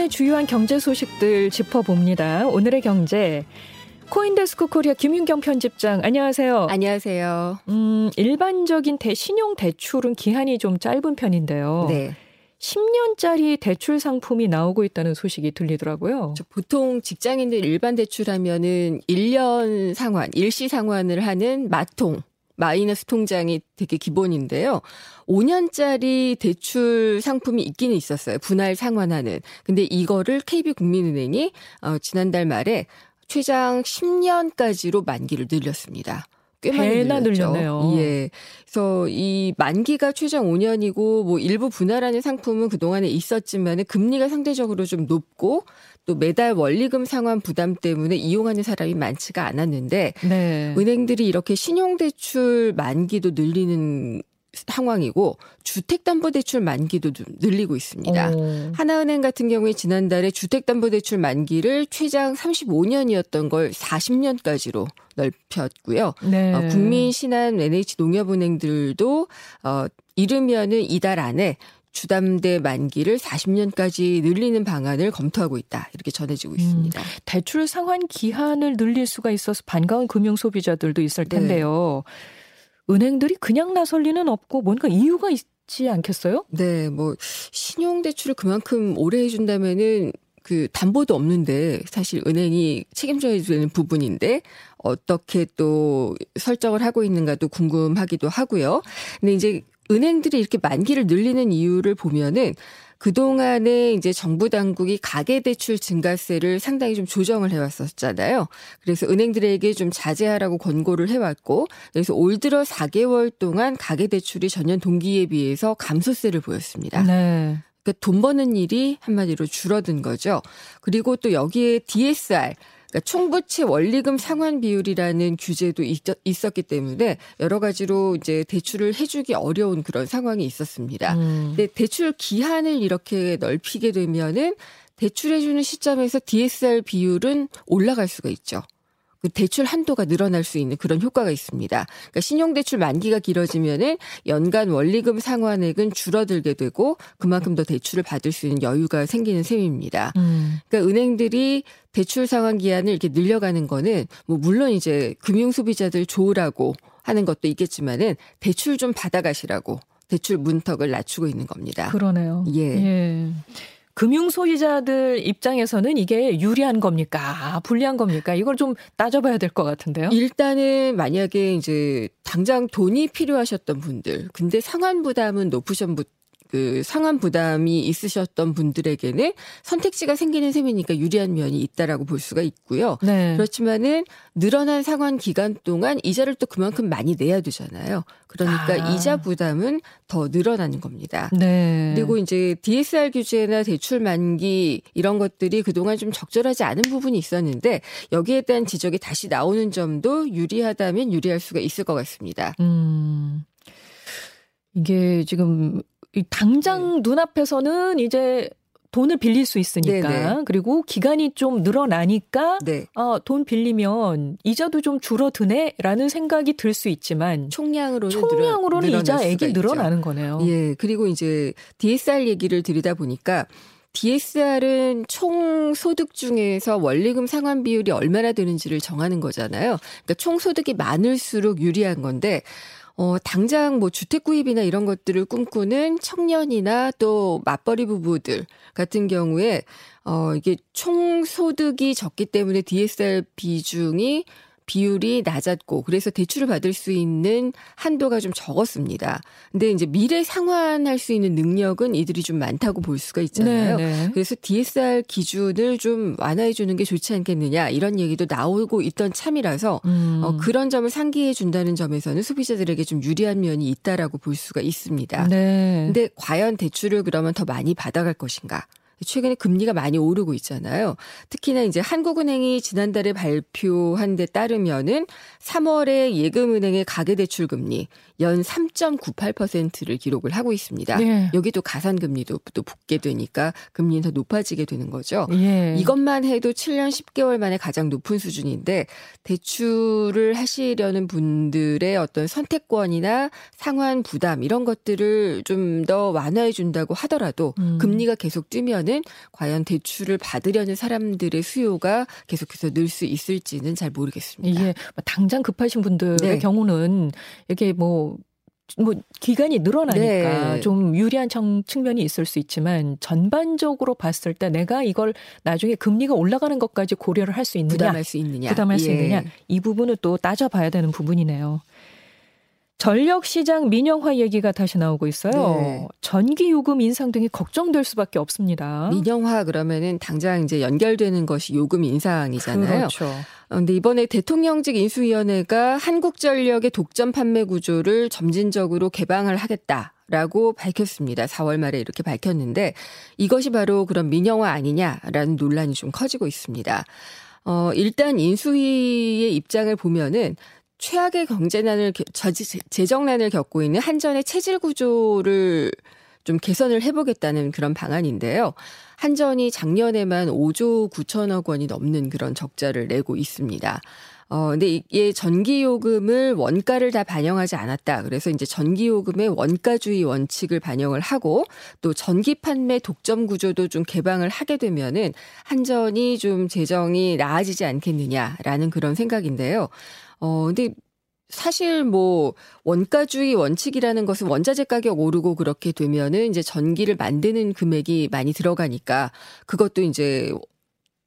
시간의 주요한 경제 소식들 짚어봅니다. 오늘의 경제. 코인데스크 코리아 김윤경 편집장, 안녕하세요. 안녕하세요. 일반적인 신용 대출은 기한이 좀 짧은 편인데요. 네. 10년짜리 대출 상품이 나오고 있다는 소식이 들리더라고요. 보통 직장인들 일반 대출하면은 1년 상환, 일시 상환을 하는 마통, 마이너스 통장이 되게 기본인데요. 5년짜리 대출 상품이 있기는 있었어요. 분할 상환하는. 근데 이거를 KB국민은행이 지난달 말에 최장 10년까지로 만기를 늘렸습니다. 꽤 많이 늘렸네요. 예. 그래서 이 만기가 최장 5년이고 뭐 일부 분할하는 상품은 그동안에 있었지만 금리가 상대적으로 좀 높고 또 매달 원리금 상환 부담 때문에 이용하는 사람이 많지가 않았는데 네. 은행들이 이렇게 신용대출 만기도 늘리는 상황이고 주택담보대출 만기도 늘리고 있습니다. 하나은행 같은 경우에 지난달에 주택담보대출 만기를 최장 35년이었던 걸 40년까지로 넓혔고요. 네. 국민, 신한, NH농협은행들도 이르면은 이달 안에 주담대 만기를 40년까지 늘리는 방안을 검토하고 있다. 이렇게 전해지고 있습니다. 대출 상환 기한을 늘릴 수가 있어서 반가운 금융 소비자들도 있을 텐데요. 네. 은행들이 그냥 나설 리는 없고 뭔가 이유가 있지 않겠어요? 네, 뭐 신용대출을 그만큼 오래 해준다면은 그 담보도 없는데 사실 은행이 책임져야 되는 부분인데 어떻게 또 설정을 하고 있는가도 궁금하기도 하고요. 근데 이제 은행들이 이렇게 만기를 늘리는 이유를 보면은 그동안에 이제 정부 당국이 가계대출 증가세를 상당히 좀 조정을 해왔었잖아요. 그래서 은행들에게 좀 자제하라고 권고를 해왔고, 그래서 올 들어 4개월 동안 가계대출이 전년 동기에 비해서 감소세를 보였습니다. 네. 그러니까 돈 버는 일이 한마디로 줄어든 거죠. 그리고 또 여기에 DSR. 그러니까 총부채 원리금 상환 비율이라는 규제도 있었기 때문에 여러 가지로 이제 대출을 해주기 어려운 그런 상황이 있었습니다. 근데 대출 기한을 이렇게 넓히게 되면은 대출해주는 시점에서 DSR 비율은 올라갈 수가 있죠. 그 대출 한도가 늘어날 수 있는 그런 효과가 있습니다. 그러니까 신용대출 만기가 길어지면은 연간 원리금 상환액은 줄어들게 되고 그만큼 더 대출을 받을 수 있는 여유가 생기는 셈입니다. 그러니까 은행들이 대출 상환 기한을 이렇게 늘려가는 거는 뭐 물론 이제 금융 소비자들 좋으라고 하는 것도 있겠지만은 대출 좀 받아가시라고 대출 문턱을 낮추고 있는 겁니다. 그러네요. 예. 예. 금융 소비자들 입장에서는 이게 유리한 겁니까? 불리한 겁니까? 이걸 좀 따져봐야 될 것 같은데요. 일단은 만약에 이제 당장 돈이 필요하셨던 분들, 근데 상환 부담은 높으신 분, 그 상환 부담이 있으셨던 분들에게는 선택지가 생기는 셈이니까 유리한 면이 있다라고 볼 수가 있고요. 네. 그렇지만은 늘어난 상환 기간 동안 이자를 또 그만큼 많이 내야 되잖아요. 그러니까 이자 부담은 더 늘어나는 겁니다. 네. 그리고 이제 DSR 규제나 대출 만기 이런 것들이 그동안 좀 적절하지 않은 부분이 있었는데 여기에 대한 지적이 다시 나오는 점도 유리하다면 유리할 수가 있을 것 같습니다. 이게 지금 당장 눈앞에서는 이제 돈을 빌릴 수 있으니까 네네. 그리고 기간이 좀 늘어나니까 네. 돈 빌리면 이자도 좀 줄어드네라는 생각이 들 수 있지만 총량으로는 이자액이 늘어나는 거네요. 예, 그리고 이제 DSR 얘기를 드리다 보니까 DSR은 총 소득 중에서 원리금 상환 비율이 얼마나 되는지를 정하는 거잖아요. 그러니까 총 소득이 많을수록 유리한 건데 당장 뭐 주택 구입이나 이런 것들을 꿈꾸는 청년이나 또 맞벌이 부부들 같은 경우에 이게 총 소득이 적기 때문에 DSR 비율이 낮았고 그래서 대출을 받을 수 있는 한도가 좀 적었습니다. 근데 이제 미래 상환할 수 있는 능력은 이들이 좀 많다고 볼 수가 있잖아요. 네네. 그래서 DSR 기준을 좀 완화해 주는 게 좋지 않겠느냐 이런 얘기도 나오고 있던 참이라서 그런 점을 상기해 준다는 점에서는 소비자들에게 좀 유리한 면이 있다라고 볼 수가 있습니다. 네. 근데 과연 대출을 그러면 더 많이 받아갈 것인가? 최근에 금리가 많이 오르고 있잖아요. 특히나 이제 한국은행이 지난달에 발표한 데 따르면은 3월에 예금은행의 가계대출 금리 연 3.98%를 기록을 하고 있습니다. 네. 여기도 가산금리도 또 붙게 되니까 금리는 더 높아지게 되는 거죠. 네. 이것만 해도 7년 10개월 만에 가장 높은 수준인데 대출을 하시려는 분들의 어떤 선택권이나 상환 부담 이런 것들을 좀 더 완화해 준다고 하더라도 금리가 계속 뛰면은 경우는 과연 대출을 받으려는 사람들의 수요가 계속해서 늘 수 있을지는 잘 모르겠습니다. 예, 당장 급하신 분들의 경우는 이렇게 뭐 기간이 늘어나니까 좀 유리한 측면이 있을 수 있지만 전반적으로 봤을 때 내가 이걸 나중에 금리가 올라가는 것까지 고려를 할 수 있느냐, 부담할 수 있느냐 이 부분은 또 따져봐야 되는 부분이네요. 전력시장 민영화 얘기가 다시 나오고 있어요. 네. 전기요금 인상 등이 걱정될 수밖에 없습니다. 민영화 그러면은 당장 이제 연결되는 것이 요금 인상이잖아요. 그렇죠. 근데 이번에 대통령직 인수위원회가 한국전력의 독점 판매 구조를 점진적으로 개방을 하겠다. 라고 밝혔습니다. 4월 말에 이렇게 밝혔는데 이것이 바로 그런 민영화 아니냐라는 논란이 좀 커지고 있습니다. 일단 인수위의 입장을 보면은 최악의 경제난을 재정난을 겪고 있는 한전의 체질 구조를 좀 개선을 해보겠다는 그런 방안인데요. 한전이 작년에만 5조 9천억 원이 넘는 그런 적자를 내고 있습니다. 근데 이게 전기요금을 원가를 다 반영하지 않았다. 그래서 이제 전기요금의 원가주의 원칙을 반영을 하고 또 전기 판매 독점 구조도 좀 개방을 하게 되면은 한전이 좀 재정이 나아지지 않겠느냐라는 그런 생각인데요. 근데 사실 원가주의 원칙이라는 것은 원자재 가격 오르고 그렇게 되면은 이제 전기를 만드는 금액이 많이 들어가니까 그것도 이제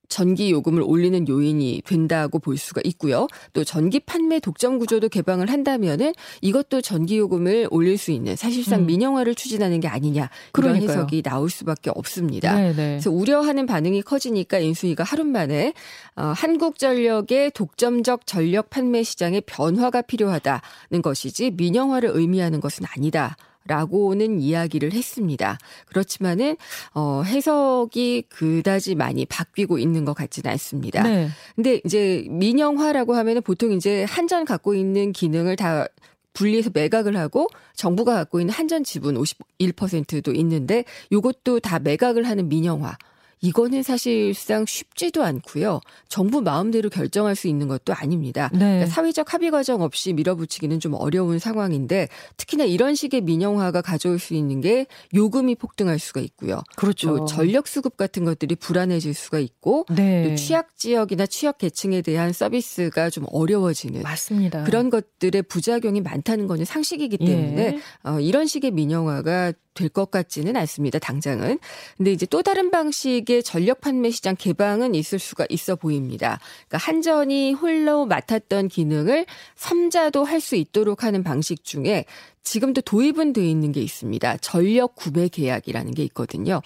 전기 요금을 올리는 요인이 된다고 볼 수가 있고요. 또 전기 판매 독점 구조도 개방을 한다면은 이것도 전기 요금을 올릴 수 있는 사실상 민영화를 추진하는 게 아니냐 그런 해석이 나올 수밖에 없습니다. 네네. 그래서 우려하는 반응이 커지니까 인수위가 하루 만에 한국전력의 독점적 전력 판매 시장의 변화가 필요하다는 것이지 민영화를 의미하는 것은 아니다. 라고는 이야기를 했습니다. 그렇지만은 해석이 그다지 많이 바뀌고 있는 것 같지는 않습니다. 네. 근데 이제 민영화라고 하면은 보통 이제 한전 갖고 있는 기능을 다 분리해서 매각을 하고 정부가 갖고 있는 한전 지분 51%도 있는데 이것도 다 매각을 하는 민영화. 이거는 사실상 쉽지도 않고요. 정부 마음대로 결정할 수 있는 것도 아닙니다. 네. 그러니까 사회적 합의 과정 없이 밀어붙이기는 좀 어려운 상황인데 특히나 이런 식의 민영화가 가져올 수 있는 게 요금이 폭등할 수가 있고요. 그렇죠. 또 전력 수급 같은 것들이 불안해질 수가 있고 또 취약 지역이나 취약 계층에 대한 서비스가 좀 어려워지는 맞습니다. 그런 것들의 부작용이 많다는 건 상식이기 때문에 이런 식의 민영화가 될 것 같지는 않습니다. 당장은. 근데 이제 또 다른 방식의 전력 판매 시장 개방은 있을 수가 있어 보입니다. 그러니까 한전이 홀로 맡았던 기능을 3자도 할 수 있도록 하는 방식 중에 지금도 도입은 돼 있는 게 있습니다. 전력 구매 계약이라는 게 있거든요.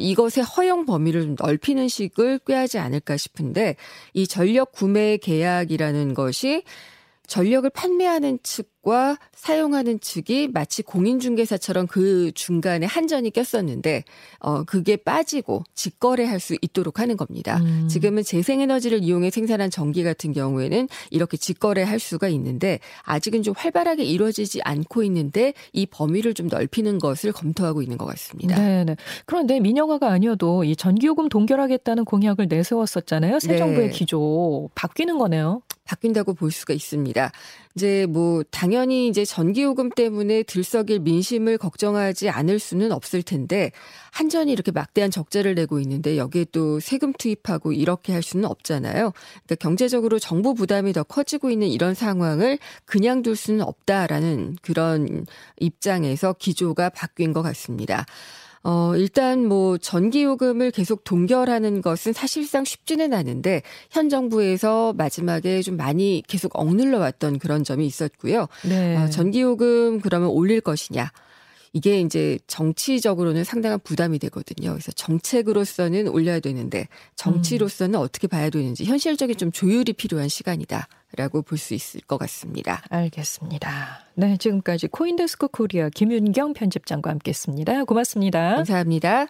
이것의 허용 범위를 좀 넓히는 식을 꾀하지 않을까 싶은데 이 전력 구매 계약이라는 것이 전력을 판매하는 측과 사용하는 측이 마치 공인중개사처럼 그 중간에 한전이 꼈었는데 그게 빠지고 직거래할 수 있도록 하는 겁니다. 지금은 재생에너지를 이용해 생산한 전기 같은 경우에는 이렇게 직거래할 수가 있는데 아직은 좀 활발하게 이루어지지 않고 있는데 이 범위를 좀 넓히는 것을 검토하고 있는 것 같습니다. 네네. 그런데 민영화가 아니어도 이 전기요금 동결하겠다는 공약을 내세웠었잖아요. 새 정부의 기조. 바뀌는 거네요. 바뀐다고 볼 수가 있습니다. 이제 당연히 이제 전기요금 때문에 들썩일 민심을 걱정하지 않을 수는 없을 텐데 한전이 이렇게 막대한 적자를 내고 있는데 여기에 또 세금 투입하고 이렇게 할 수는 없잖아요. 그러니까 경제적으로 정부 부담이 더 커지고 있는 이런 상황을 그냥 둘 수는 없다라는 그런 입장에서 기조가 바뀐 것 같습니다. 일단 전기요금을 계속 동결하는 것은 사실상 쉽지는 않은데 현 정부에서 마지막에 좀 많이 계속 억눌러 왔던 그런 점이 있었고요. 네. 전기요금 그러면 올릴 것이냐. 이게 이제 정치적으로는 상당한 부담이 되거든요. 그래서 정책으로서는 올려야 되는데 정치로서는 어떻게 봐야 되는지 현실적인 좀 조율이 필요한 시간이다라고 볼 수 있을 것 같습니다. 알겠습니다. 네, 지금까지 코인데스크 코리아 김윤경 편집장과 함께했습니다. 고맙습니다. 감사합니다.